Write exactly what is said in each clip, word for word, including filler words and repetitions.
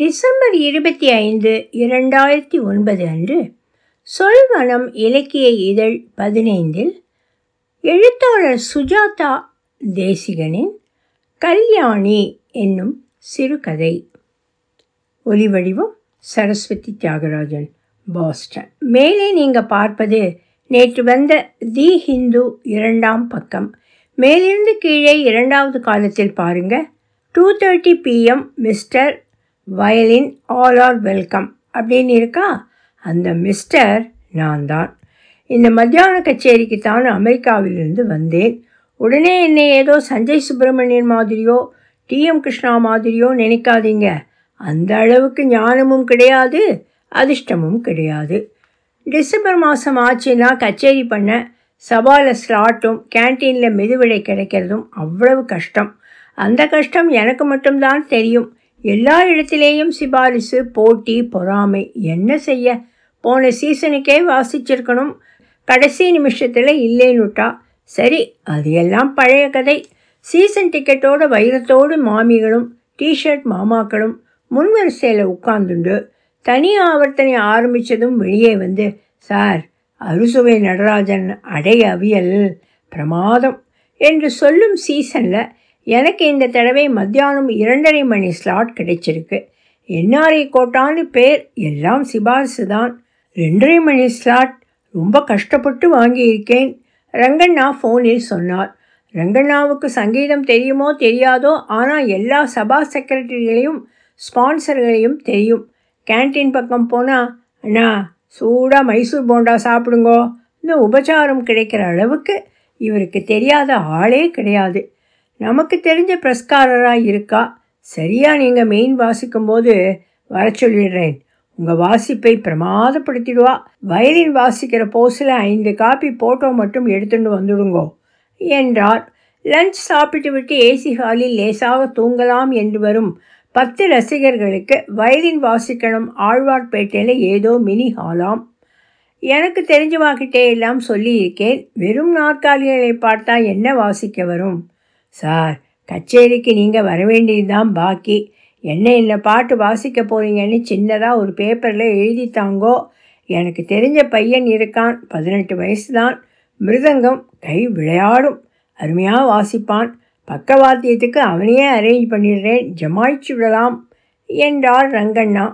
December இருபத்தி ஐந்து இரண்டாயிரத்தி ஒன்பது அன்று சொல்வனம் இலக்கிய இதழ் பதினைந்தில் எழுத்தாளர் சுஜாதா தேசிகனின் கல்யாணி என்னும் சிறுகதை. ஒலிவடிவம் சரஸ்வதி தியாகராஜன், பாஸ்டன். மேலே நீங்கள் பார்ப்பது நேற்று வந்த தி ஹிந்து இரண்டாம் பக்கம். மேலிருந்து கீழே இரண்டாவது காலத்தில் பாருங்கள். Two thirty PM mister violin all are welcome அப்படின்னு இருக்கா? அந்த மிஸ்டர் நான் தான். இந்த மத்தியான கச்சேரிக்கு தான் அமெரிக்காவிலிருந்து வந்தேன். உடனே என்னை ஏதோ சஞ்சய் சுப்பிரமணியன் மாதிரியோ டிஎம் கிருஷ்ணா மாதிரியோ நினைக்காதீங்க. அந்த அளவுக்கு ஞானமும் கிடையாது, அதிர்ஷ்டமும் கிடையாது. டிசம்பர் மாதம் ஆச்சுன்னா கச்சேரி பண்ண சபாவில் ஸ்லாட்டும் கேன்டீனில் மெதுவிடை கிடைக்கிறதும் அவ்வளவு கஷ்டம். அந்த கஷ்டம் எனக்கு மட்டும்தான் தெரியும். எல்லா இடத்துலேயும் சிபாரிசு, போட்டி, பொறாமை. என்ன செய்ய, போன சீசனுக்கே வாசிச்சிருக்கணும், கடைசி நிமிஷத்தில் இல்லைன்னுட்டா. சரி, அது எல்லாம் பழைய கதை. சீசன் டிக்கெட்டோட வைரத்தோடு மாமிகளும் டிஷர்ட் மாமாக்களும் முன்வரிசையில் உட்கார்ந்துண்டு தனி ஆவர்த்தனை ஆரம்பித்ததும் வெளியே வந்து, சார் அறுசுவை நடராஜன் அடைய அவியல் பிரமாதம் என்று சொல்லும் சீசனில் எனக்கு இந்த தடவை மத்தியானம் இரண்டரை மணி ஸ்லாட் கிடைச்சிருக்கு. என்ஆர்ஐ கோட்டான்னு பேர், எல்லாம் சிபாரிசு தான். ரெண்டரை மணி ஸ்லாட் ரொம்ப கஷ்டப்பட்டு வாங்கியிருக்கேன். ரங்கண்ணா ஃபோனில் சொன்னார். ரங்கண்ணாவுக்கு சங்கீதம் தெரியுமோ தெரியாதோ, ஆனால் எல்லா சபா செக்ரட்டரிகளையும் ஸ்பான்சர்களையும் தெரியும். கேன்டீன் பக்கம் போனால், அண்ணா சூடாக மைசூர் போண்டா சாப்பிடுங்கோ, இந்த உபச்சாரம் கிடைக்கிற அளவுக்கு இவருக்கு தெரியாத ஆளே கிடையாது. நமக்கு தெரிஞ்ச பிரஸ்காரராக இருக்கா. சரியாக நீங்கள் மெயின் வாசிக்கும்போது வர சொல்லிடுறேன். உங்கள் வாசிப்பை பிரமாதப்படுத்திடுவா. வயலின் வாசிக்கிற போஸில் ஐந்து காப்பி போட்டோ மட்டும் எடுத்துகிட்டு வந்துடுங்கோ என்றார். லஞ்ச் சாப்பிட்டு விட்டு ஏசி ஹாலில் லேசாக தூங்கலாம் என்று வரும் பத்து ரசிகர்களுக்கு வயலின் வாசிக்கணும் ஆழ்வார்பேட்டையில் ஏதோ மினி ஹாலாம். எனக்கு தெரிஞ்சவாக்கிட்டே எல்லாம் சொல்லியிருக்கேன். வெறும் நாற்காலிகளை பார்த்தா என்ன வாசிக்க வரும் சார்? கச்சேரிக்கு நீங்கள் வரவேண்டியதுதான் பாக்கி. என்ன என்ன பாட்டு வாசிக்க போகிறீங்கன்னு சின்னதாக ஒரு பேப்பரில் எழுதித்தாங்கோ. எனக்கு தெரிஞ்ச பையன் இருக்கான், பதினெட்டு வயசு தான். மிருதங்கம் கை விளையாடும், அருமையாக வாசிப்பான். பக்கவாத்தியத்துக்கு அவனையே அரேஞ்ச் பண்ணிடுறேன், ஜமாய்ச்சி விடலாம் என்றார் ரங்கண்ணா.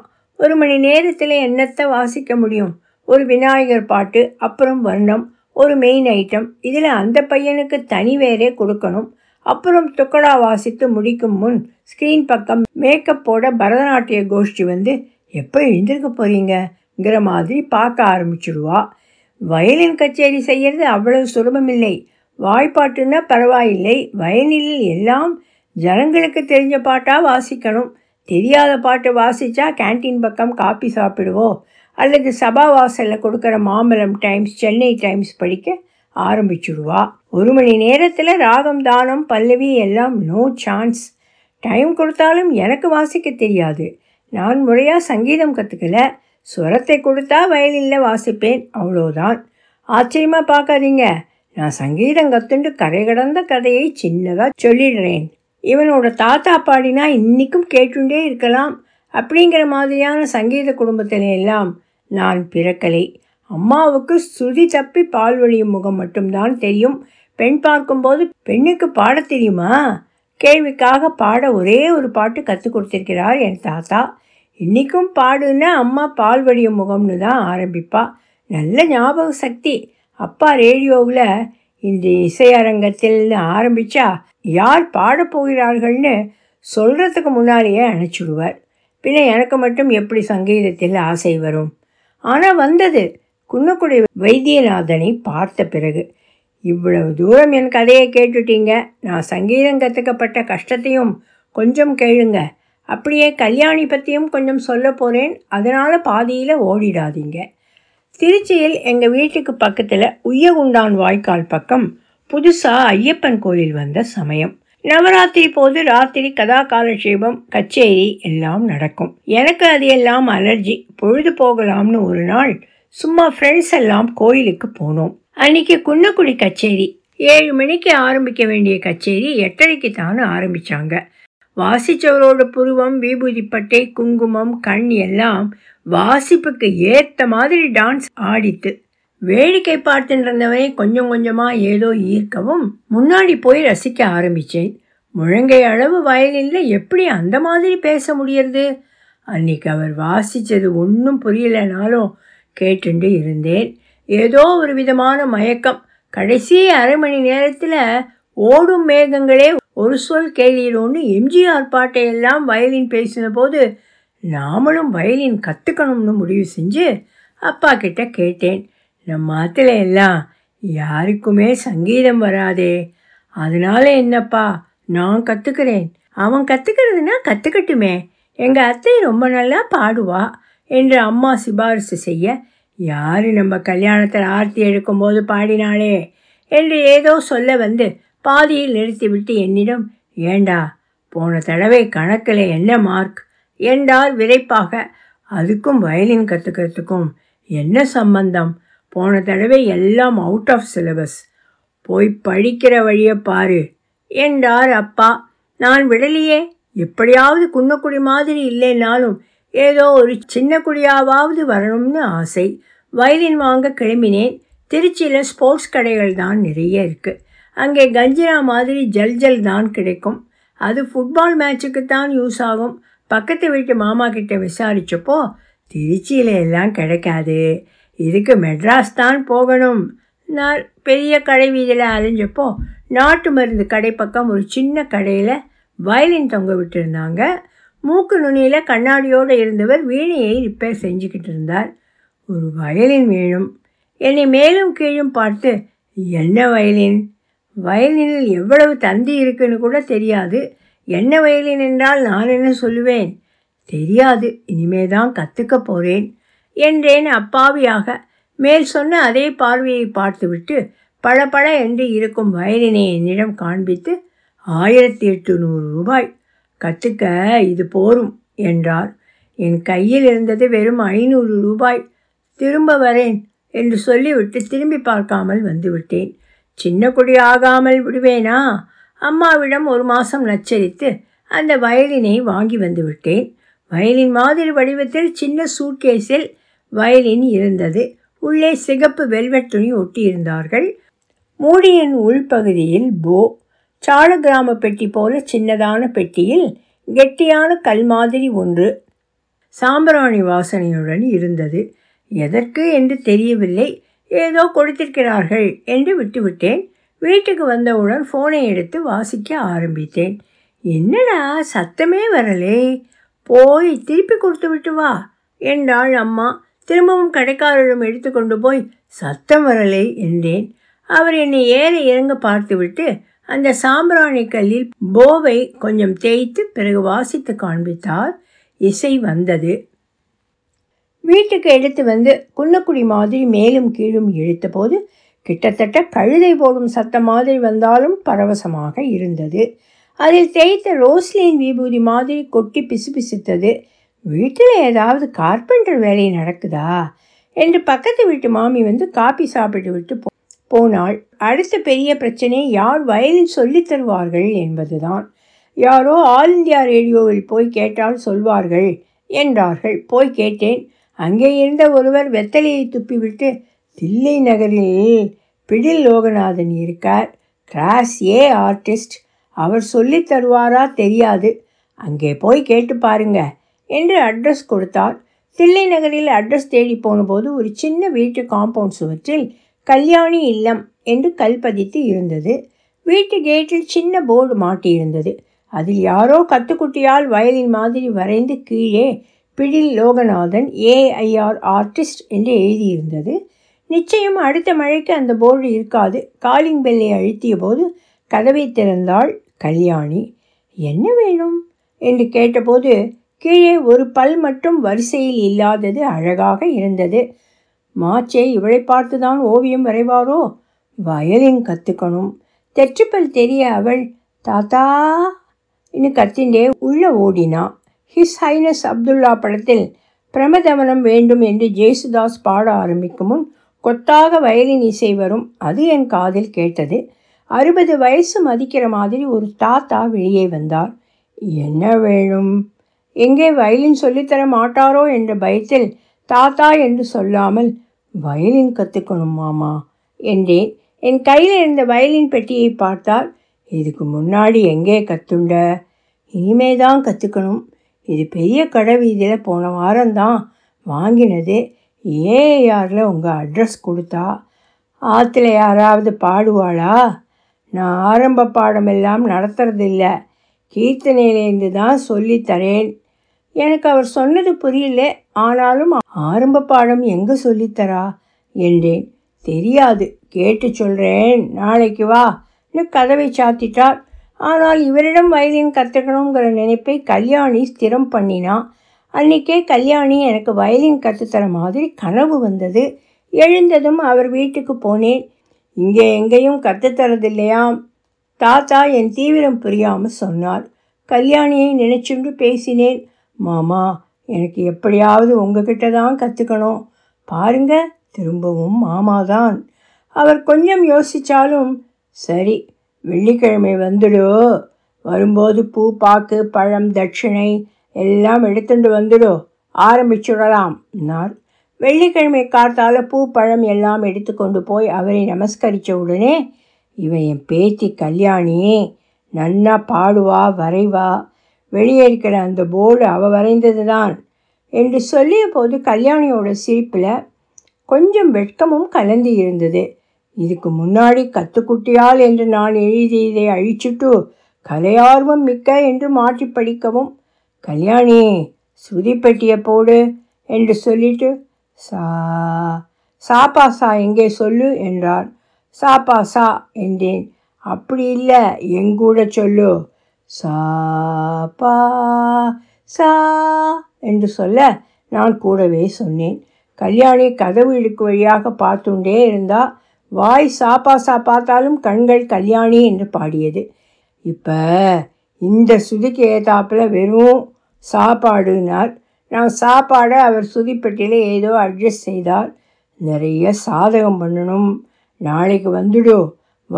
ஒரு மணி நேரத்தில் என்னத்தை வாசிக்க முடியும்? ஒரு விநாயகர் பாட்டு, அப்புறம் வர்ணம், ஒரு மெயின் ஐட்டம். இதில் அந்த பையனுக்கு தனி வேறே கொடுக்கணும். அப்புறம் துக்கடா வாசித்து முடிக்கும் முன் ஸ்க்ரீன் பக்கம் மேக்கப் போட பரதநாட்டிய கோஷ்டி வந்து எப்போ எழுந்திருக்க போகிறீங்கங்கிற மாதிரி பார்க்க ஆரம்பிச்சுடுவா. வயலின் கச்சேரி செய்கிறது அவ்வளவு சுலபமில்லை. வாய்ப்பாட்டுன்னா பரவாயில்லை, வயலில் எல்லாம் ஜனங்களுக்கு தெரிஞ்ச பாட்டாக வாசிக்கணும். தெரியாத பாட்டு வாசித்தா கேன்டீன் பக்கம் காப்பி சாப்பிடுவோம், அல்லது சபா வாசலில் கொடுக்குற மாம்பலம் டைம்ஸ், சென்னை டைம்ஸ் படிக்க ஆரம்பிச்சுடுவா. ஒரு மணி நேரத்தில் ராகம், தானம், பல்லவி எல்லாம் நோ சான்ஸ். டைம் கொடுத்தாலும் எனக்கு வாசிக்க தெரியாது. நான் முறையாக சங்கீதம் கற்றுக்கல. ஸ்வரத்தை கொடுத்தா வயலினில் வாசிப்பேன், அவ்வளோதான். ஆச்சரியமாக பார்க்காதீங்க, நான் சங்கீதம் கற்றுண்டு கரை கடந்த கதையை சின்னதாக சொல்லிடுறேன். இவனோட தாத்தா பாடினா இன்றைக்கும் கேட்டுண்டே இருக்கலாம். அப்படிங்கிற மாதிரியான சங்கீத குடும்பத்தில் எல்லாம் நான் பிறக்கலை. அம்மாவுக்கு சுதி தப்பி பால் வழியும் முகம் மட்டும்தான் தெரியும். பெண் பார்க்கும்போது பெண்ணுக்கு பாட தெரியுமா கேள்விக்காக பாட ஒரே ஒரு பாட்டு கற்றுக் கொடுத்திருக்கிறார் என் தாத்தா. இன்றைக்கும் பாடுன்னா அம்மா பால் வழியும் முகம்னு தான் ஆரம்பிப்பா. நல்ல ஞாபக சக்தி. அப்பா ரேடியோவில் இந்த இசையரங்கத்தில்னு ஆரம்பித்தா யார் பாடப்போகிறார்கள்னு சொல்கிறதுக்கு முன்னாலேயே அணைச்சிடுவார். பின்ன எனக்கு மட்டும் எப்படி சங்கீதத்தில் ஆசை வரும்? ஆனால் வந்தது குன்னக்குடி வைத்தியநாதனை பார்த்த பிறகு. இவ்வளவு தூரம் என் கதையை கேட்டுட்டீங்க. நான் சங்கீதம் கற்றுக்கப்பட்ட கஷ்டத்தையும் கொஞ்சம் கேளுங்க. அப்படியே கல்யாணி பற்றியும் கொஞ்சம் சொல்ல போகிறேன், அதனால் பாதியில் ஓடிடாதீங்க. திருச்சியில் எங்கள் வீட்டுக்கு பக்கத்தில் உய்யகுண்டான் வாய்க்கால் பக்கம் புதுசாக ஐயப்பன் கோயில் வந்த சமயம். நவராத்திரி போது ராத்திரி கதா காலட்சேபம், கச்சேரி எல்லாம் நடக்கும். எனக்கு அது எல்லாம் அலர்ஜி. பொழுது போகலாம்னு ஒரு நாள் சும்மா ஃப்ரெண்ட்ஸ் எல்லாம் கோயிலுக்கு போனோம். அன்றைக்கி குன்னக்குடி கச்சேரி. ஏழு மணிக்கு ஆரம்பிக்க வேண்டிய கச்சேரி எட்டரைக்கு தான் ஆரம்பித்தாங்க. வாசிச்சவரோட புருவம், விபூதிப்பட்டை, குங்குமம், கண் எல்லாம் வாசிப்புக்கு ஏற்ற மாதிரி டான்ஸ் ஆடித்து வேடிக்கை பார்த்துட்டு இருந்தவரை கொஞ்சம் கொஞ்சமாக ஏதோ ஈர்க்கவும் முன்னாடி போய் ரசிக்க ஆரம்பித்தேன். முழங்கை அளவு வயலில் எப்படி அந்த மாதிரி பேச முடியறது? அன்றைக்கி அவர் வாசித்தது ஒன்றும் புரியலைனாலும் கேட்டுண்டு இருந்தேன். ஏதோ ஒரு விதமான மயக்கம். கடைசி அரை மணி நேரத்தில் ஓடும் மேகங்களே ஒரு சொல் கேள்வியிலோன்னு எம்ஜிஆர் பாட்டையெல்லாம் வயலின் பேசின போது நாமளும் வயலின் கற்றுக்கணும்னு முடிவு செஞ்சு அப்பா கிட்ட கேட்டேன். நம்ம ஆற்றுல எல்லாம் யாருக்குமே சங்கீதம் வராதே, அதனால என்னப்பா, நான் கற்றுக்கிறேன், அவன் கற்றுக்கிறதுனா கற்றுக்கட்டுமே, எங்கள் அத்தை ரொம்ப நல்லா பாடுவா என்று அம்மா சிபாரிசு செய்ய, யார் நம்ம கல்யாணத்தில் ஆர்த்தி எடுக்கும்போது பாடினாளே என்று ஏதோ சொல்ல வந்து பாதியில் நிறுத்திவிட்டு என்னிடம், ஏண்டா போன தடவை கணக்கில் என்ன மார்க் என்றால் விரைப்பாக. அதுக்கும் வயலின் கற்றுக்கிறதுக்கும் என்ன சம்பந்தம்? போன தடவை எல்லாம் அவுட் ஆஃப் சிலபஸ், போய் படிக்கிற வழியை பாரு என்றார் அப்பா. நான் விடலையே, எப்படியாவது குன்னக்குடி மாதிரி இல்லைன்னாலும் ஏதோ ஒரு சின்ன குடியாவது வரணும்னு ஆசை. வயலின் வாங்க கிளம்பினேன். திருச்சியில் ஸ்போர்ட்ஸ் கடைகள் தான் நிறைய இருக்குது. அங்கே கஞ்சிரா மாதிரி ஜல்ஜல் தான் கிடைக்கும். அது ஃபுட்பால் மேட்சுக்கு தான் யூஸ் ஆகும். பக்கத்து வீட்டு மாமா கிட்டே விசாரித்தப்போ திருச்சியில் எல்லாம் கிடைக்காது, இதுக்கு மெட்ராஸ் தான் போகணும். நான் பெரிய கடை வீதியில் அலைஞ்சப்போ நாட்டு மருந்து கடை பக்கம் ஒரு சின்ன கடையில் வயலின் தொங்க விட்டுருந்தாங்க. மூக்கு நுனியில் கண்ணாடியோடு இருந்தவர் வீணையை ரிப்பேர் செஞ்சுக்கிட்டு இருந்தார். ஒரு வயலின் வேணும். என்னை மேலும் கீழும் பார்த்து, என்ன வயலின்? வயலினில் எவ்வளவு தந்தி இருக்குன்னு கூட தெரியாது. என்ன வயலின் என்றால் நான் என்ன சொல்லுவேன்? தெரியாது, இனிமேதான் கற்றுக்க போகிறேன் என்றேன் அப்பாவியாக. மேல் சொன்ன அதே பார்வையை பார்த்துவிட்டு பழபழ என்று இருக்கும் வயலினை என்னிடம் காண்பித்து, ஆயிரத்தி எட்டு நூறு ரூபாய் கற்றுக்க இது போரும் என்றார். என் கையில் இருந்தது வெறும் ஐநூறு ரூபாய். திரும்ப வரேன் என்று சொல்லிவிட்டு திரும்பி பார்க்காமல் வந்துவிட்டேன். சின்ன குடி ஆகாமல் விடுவேனா? அம்மாவிடம் ஒரு மாதம் நச்சரித்து அந்த வயலினை வாங்கி வந்துவிட்டேன். வயலின் மாதிரி வடிவத்தில் சின்ன சூட்கேஸில் வயலின் இருந்தது. உள்ளே சிகப்பு வெல்வெட் துணி ஒட்டியிருந்தார்கள். மூடியின் உள்பகுதியில் போ. சால கிராம பெட்டி போல சின்னதான பெட்டியில் கெட்டியான கல் மாதிரி ஒன்று சாம்பிராணி வாசனையுடன் இருந்தது. எதற்கு என்று தெரியவில்லை, ஏதோ கொடுத்திருக்கிறார்கள் என்று விட்டுவிட்டேன். வீட்டுக்கு வந்தவுடன் ஃபோனை எடுத்து வாசிக்க ஆரம்பித்தேன். என்னடா சத்தமே வரலே, போய் திருப்பி கொடுத்து விட்டு வா என்றாள் அம்மா. திரும்பவும் கடைக்காரரும் எடுத்து கொண்டு போய் சத்தம் வரலை என்றேன். அவர் என்னை ஏற இறங்க பார்த்துவிட்டு அந்த சாம்பிராணி கல்லில் போவை கொஞ்சம் தேய்த்து பிறகு வாசித்து காண்பித்தார். இசை வந்தது. வீட்டுக்கு எடுத்து வந்து குன்னக்குடி மாதிரி மேலும் கீழும் இழுத்தபோது கிட்டத்தட்ட கழுதை போடும் சத்தம் மாதிரி வந்தாலும் பரவசமாக இருந்தது. அதில் தேய்த்த ரோஸ்லின் விபூதி மாதிரி கொட்டி பிசுபிசுத்தது. வீட்டில் ஏதாவது கார்பெண்டர் வேலை நடக்குதா என்று பக்கத்து வீட்டு மாமி வந்து காப்பி சாப்பிட்டு விட்டு போனாள். அடுத்த பெரிய பிரச்சனை யார் வயலின் சொல்லித் தருவார்கள் என்பதுதான். யாரோ ஆல் இந்தியா ரேடியோவில் போய் கேட்டால் சொல்வார்கள் என்றார்கள். போய் கேட்டேன். அங்கே இருந்த ஒருவர் வெத்தலையை துப்பிவிட்டு, தில்லை நகரில் ஃபிடெல் லோகநாதன் இருக்கார், கிளாஸ் ஏ ஆர்டிஸ்ட், அவர் சொல்லித் தருவாரா தெரியாது, அங்கே போய் கேட்டு பாருங்க என்று அட்ரஸ் கொடுத்தார். தில்லை நகரில் அட்ரஸ் தேடி போனபோது ஒரு சின்ன வீட்டு காம்பவுண்ட் சுவற்றில் கல்யாணி இல்லம் என்று கல்பதித்து இருந்தது. வீட்டு கேட்டில் சின்ன போர்டு மாட்டியிருந்தது. அதில் யாரோ கத்துக்குட்டியால் வயலின் மாதிரி வரைந்து கீழே ஃபிடெல் லோகநாதன் ஏஐஆர் ஆர்டிஸ்ட் என்று எழுதியிருந்தது. நிச்சயம் அடுத்த மழைக்கு அந்த போர்டு இருக்காது. காலிங் பெல்லை அழுத்திய போது கதவை திறந்தாள் கல்யாணி. என்ன வேணும் என்று கேட்டபோது கீழே ஒரு பல் மட்டும் வரிசையில் இல்லாதது அழகாக இருந்தது. மாச்சே இவளை பார்த்துதான் ஓவியம் வரைவாரோ, வயலின் கற்றுக்கணும். தெற்றுப்பல் தெரிய அவள் தாத்தா இன்னு கத்திண்டே உள்ள ஓடினா. ஹிஸ் ஹைனஸ் அப்துல்லா படத்தில் பிரமதவனம் வேண்டும் என்று ஜேசுதாஸ் பாட ஆரம்பிக்கும் முன் கொத்தாக வயலின் இசை வரும். அது என் காதில் கேட்டது. அறுபது வயசு மதிக்கிற மாதிரி ஒரு தாத்தா வெளியே வந்தார். என்ன வேணும்? எங்கே வயலின் சொல்லித்தர மாட்டாரோ என்ற பயத்தில் தாத்தா என்று சொல்லாமல் வயலின் கற்றுக்கணும் மாமா என்றேன். என் கையில் இருந்த வயலின் பெட்டியை பார்த்தால், இதுக்கு முன்னாடி எங்கே கற்றுண்ட, இனிமே தான் கற்றுக்கணும், இது பெரிய கடை வீதியில் போன வாரம்தான் வாங்கினது, ஏஆரில் உங்கள் அட்ரஸ் கொடுத்தா, ஆற்றுல யாராவது பாடுவாளா, நான் ஆரம்ப பாடமெல்லாம் நடத்துறதில்லை, கீர்த்தனையிலேருந்து தான் சொல்லித்தரேன். எனக்கு அவர் சொன்னது புரியல. ஆனாலும் ஆரம்ப பாடம் எங்கே சொல்லித்தரா என்றேன். தெரியாது, கேட்டு சொல்கிறேன், நாளைக்கு வான்னு கதவை சாத்திட்டார். ஆனால் இவரிடம் வயலின் கற்றுக்கணுங்கிற நினைப்பை கல்யாணி ஸ்திரம் பண்ணினா. அன்றைக்கே கல்யாணி எனக்கு வயலின் கற்றுத்தர மாதிரி கனவு வந்தது. எழுந்ததும் அவர் வீட்டுக்கு போனேன். இங்கே எங்கேயும் கற்றுத்தரதில்லையாம் தாத்தா என் தீவிரம் புரியாமல் சொன்னார். கல்யாணியை நினைச்சுண்டு பேசினேன். மாமா, எனக்கு எப்படியாவது உங்ககிட்ட தான் கற்றுக்கணும், பாருங்க, திரும்பவும் மாமாதான். அவர் கொஞ்சம் யோசித்தாலும், சரி வெள்ளிக்கிழமை வந்துடு, வரும்போது பூ, பாக்கு, பழம், தட்சிணை எல்லாம் எடுத்துட்டு வந்துடு, ஆரம்பிச்சுடலாம்னார். வெள்ளிக்கிழமை காத்தால் பூ, பழம் எல்லாம் எடுத்து கொண்டு போய் அவரை நமஸ்கரித்த உடனே, இவன் என் பேத்தி கல்யாணியே, நன்னா பாடுவா, வரைவா, வெளியே இருக்கிற அந்த போர்டு அவள் வரைந்தது தான் என்று சொல்லிய போது கல்யாணியோட சிரிப்பில் கொஞ்சம் வெட்கமும் கலந்து இருந்தது. இதுக்கு முன்னாடி கத்துக்குட்டியால் என்று நான் எழுதி இதை அழிச்சுட்டு கலையார்வம் மிக்க என்று மாற்றி படிக்கவும், கல்யாணி சுதிப்பெட்டிய போடு என்று சொல்லிட்டு சா சாப்பா சா எங்கே சொல்லு என்றார். சாப்பா சா என்றேன். அப்படி இல்லை, எங்கூட சொல்லு, சாப்பா சா என்று சொல்ல நான் கூடவே சொன்னேன். கல்யாணி கதவு இடுக்கு வழியாக பார்த்துண்டே இருந்தா. வாய் சாப்பா சா பார்த்தாலும் கண்கள் கல்யாணி என்று பாடியது. இப்போ இந்த சுதிக்கு ஏத்தாப்பில் வெறும் சாப்பாடுனார். நான் சாப்பாடை அவர் சுதிப்பட்டியில் ஏதோ அட்ஜஸ்ட் செய்தார். நிறைய சாதகம் பண்ணணும், நாளைக்கு வந்துடு,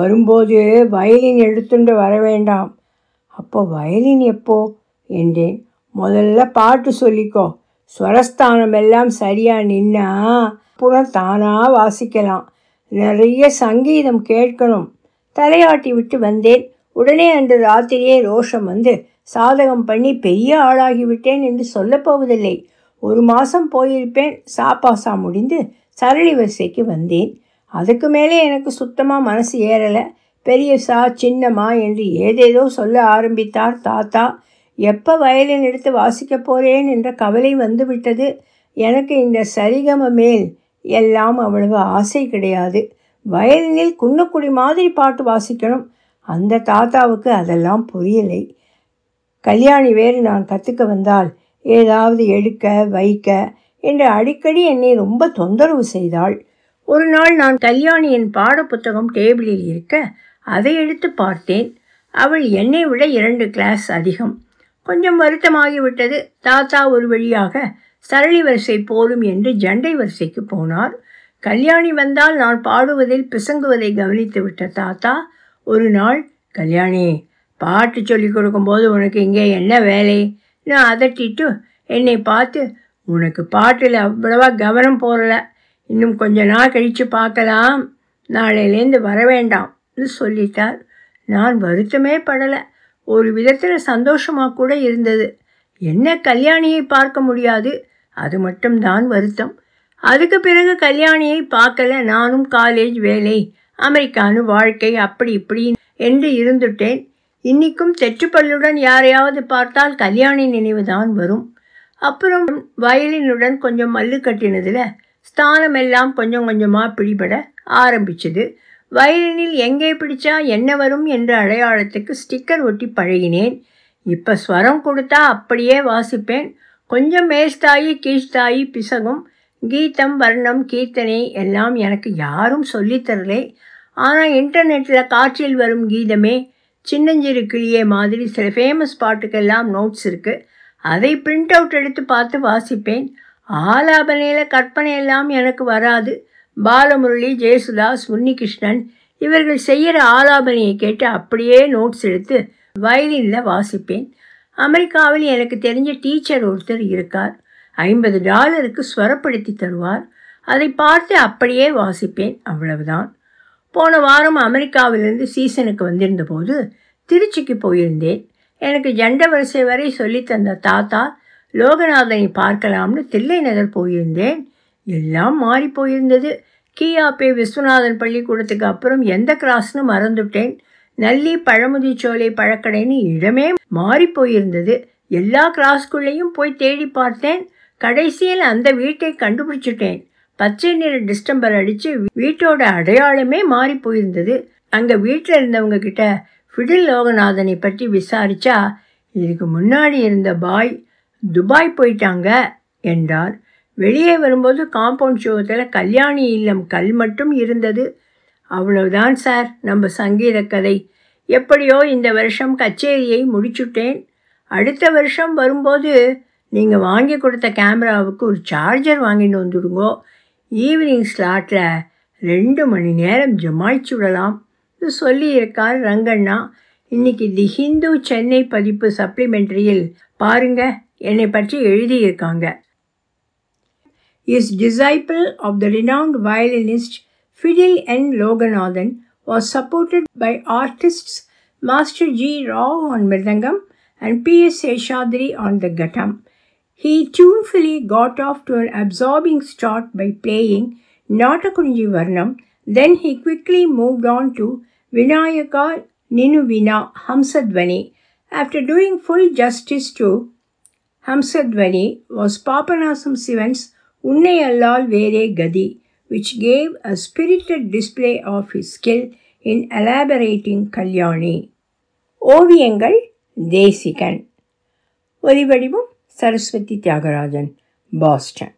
வரும்போது வயலின் எடுத்துட்டு வர வேண்டாம். அப்போ வயலின் எப்போ என்றேன். முதல்ல பாட்டு சொல்லிக்கோ, ஸ்வரஸ்தானம் எல்லாம் சரியாக நின்னா புறம் தானாக வாசிக்கலாம், நிறைய சங்கீதம் கேட்கணும். தலையாட்டி விட்டு வந்தேன். உடனே அன்று ராத்திரியே ரோஷம் வந்து சாதகம் பண்ணி பெரிய ஆளாகிவிட்டேன் என்று சொல்லப்போவதில்லை. ஒரு மாதம் போயிருப்பேன். சாப்பாசா முடிந்து சரளி வரிசைக்கு வந்தேன். அதுக்கு மேலே எனக்கு சுத்தமாக மனசு ஏறலை. பெரியசா, சின்னம்மா என்று ஏதேதோ சொல்ல ஆரம்பித்தார் தாத்தா. எப்போ வயலின் எடுத்து வாசிக்க போகிறேன் என்ற கவலை வந்துவிட்டது. எனக்கு இந்த சரிகம மேல் எல்லாம் அவ்வளவு ஆசை கிடையாது. வயலினில் குன்னக்குடி மாதிரி பாட்டு வாசிக்கணும். அந்த தாத்தாவுக்கு அதெல்லாம் புரியலை. கல்யாணி வேறு நான் கற்றுக்க வந்தால் ஏதாவது எடுக்க வைக்க என்று அடிக்கடி என்னை ரொம்ப தொந்தரவு செய்தாள். ஒரு நாள் நான் கல்யாணியின் பாட புத்தகம் டேபிளில் இருக்க அதை எடுத்து பார்த்தேன். அவள் என்னை விட இரண்டு கிளாஸ் அதிகம். கொஞ்சம் வருத்தமாகிவிட்டது. தாத்தா ஒரு வழியாக சரளி வரிசை போலும் என்று ஜண்டை வரிசைக்கு போனார். கல்யாணி வந்தால் நான் பாடுவதில் பிசங்குவதை கவனித்து விட்ட தாத்தா ஒரு நாள், கல்யாணி பாட்டு சொல்லிக் கொடுக்கும்போது உனக்கு இங்கே என்ன வேலை நான் அதட்டிட்டு என்னை பார்த்து, உனக்கு பாட்டில் அவ்வளவா கவனம் போகல, இன்னும் கொஞ்ச நாள் கழித்து பார்க்கலாம், நாளையிலேருந்து வர வேண்டாம்னு சொல்லிட்டார். நான் வருத்தமே படலை. ஒரு விதத்தில் சந்தோஷமாக கூட இருந்தது. என்ன கல்யாணியை பார்க்க முடியாது, அது மட்டும்தான் வருத்தம். அதுக்கு பிறகு கல்யாணியை பார்க்கலை. நானும் காலேஜ், வேலை, அமெரிக்கானு வாழ்க்கை, அப்படி இப்படி என்று இருந்துட்டேன். இன்றைக்கும் தெற்றுப்பல்லுடன் யாரையாவது பார்த்தால் கல்யாணி நினைவு தான் வரும். அப்புறம் வயலினுடன் கொஞ்சம் மல்லு கட்டினதில் ஸ்தானமெல்லாம் கொஞ்சம் கொஞ்சமாக பிடிபட ஆரம்பிச்சது. வயலினில் எங்கே பிடிச்சா என்ன வரும் என்ற அடையாளத்துக்கு ஸ்டிக்கர் ஒட்டி பழகினேன். இப்போ ஸ்வரம் கொடுத்தா அப்படியே வாசிப்பேன். கொஞ்சம் மேஸ்தாயி, கீழ்த்தாயி பிசகும். கீதம், வர்ணம், கீர்த்தனை எல்லாம் எனக்கு யாரும் சொல்லித்தரலை. ஆனால் இன்டர்நெட்டில் காற்றில் வரும் கீதமே, சின்னஞ்சிறு கிளியே மாதிரி சில ஃபேமஸ் பாட்டுக்கெல்லாம் நோட்ஸ் இருக்குது. அதை பிரிண்ட் அவுட் எடுத்து பார்த்து வாசிப்பேன். ஆலாபனையில் கற்பனை எல்லாம் எனக்கு வராது. பாலமுரளி, ஜெயசுதா, உன்னிகிருஷ்ணன் இவர்கள் செய்கிற ஆலாபனையை கேட்டு அப்படியே நோட்ஸ் எடுத்து வயலினில் வாசிப்பேன். அமெரிக்காவில் எனக்கு தெரிஞ்ச டீச்சர் ஒருத்தர் இருக்கார். ஐம்பது டாலருக்கு ஸ்வரப்படுத்தி தருவார். அதை பார்த்து அப்படியே வாசிப்பேன், அவ்வளவுதான். போன வாரம் அமெரிக்காவிலிருந்து சீசனுக்கு வந்திருந்த போது திருச்சிக்கு போயிருந்தேன். எனக்கு ஜண்ட வரிசை வரை சொல்லித்தந்த தாத்தா லோகநாதனை பார்க்கலாம்னு தில்லை நகர் போயிருந்தேன். எல்லாம் மாறி போயிருந்தது. கியாபே விஸ்வநாதன் பள்ளிக்கூடத்துக்கு அப்புறம் எந்த கிராஸ்னு மறந்துட்டேன். நல்லி பழமுதிச்சோலை பழக்கடைன்னு இடமே மாறி போயிருந்தது. எல்லா கிராஸ்குள்ளேயும் போய் தேடி பார்த்தேன். கடைசியில் அந்த வீட்டை கண்டுபிடிச்சிட்டேன். பச்சை நிற டிஸ்டம்பர் அடித்து வீட்டோட அடையாளமே மாறி போயிருந்தது. அங்கே வீட்டில் இருந்தவங்க கிட்ட ஃபிடில் லோகநாதனை பற்றி விசாரித்தா, இதுக்கு முன்னாடி இருந்த பாய் துபாய் போயிட்டாங்க என்றார். வெளியே வரும்போது காம்பவுண்ட் சுவத்தில் கல்யாணி இல்லம் கல் மட்டும் இருந்தது. அவ்வளவுதான் சார் நம்ம சங்கீத கதை. எப்படியோ இந்த வருஷம் கச்சேரியை முடிச்சுட்டேன். அடுத்த வருஷம் வரும்போது நீங்கள் வாங்கி கொடுத்த கேமராவுக்கு ஒரு சார்ஜர் வாங்கிட்டு வந்துடுங்கோ. ஈவினிங் ஸ்லாட்டில் ரெண்டு மணி நேரம் ஜமாய்ச்சி விடலாம் சொல்லியிருக்கார் ரங்கண்ணா. இன்றைக்கி தி ஹிந்து சென்னை பதிப்பு சப்ளிமெண்ட்ரியில் பாருங்கள், என்னை பற்றி எழுதியிருக்காங்க. His disciple of the renowned violinist Fidel N. Loganathan was supported by artists Master G. Rao on Mridangam and P. S. Eshadri on the Ghatam. He tunefully got off to an absorbing start by playing Natakunji Varnam. Then he quickly moved on to Vinayaka Ninu Vina Hamsadvani. After doing full justice to Hamsadvani was Papanasam Sivan's Unnayallal Vere Gadi, which gave a spirited display of his skill in elaborating Kaliyani. Oviyengal Desikan Odi Vadiyum, Saraswati Tyagarajan, Boston.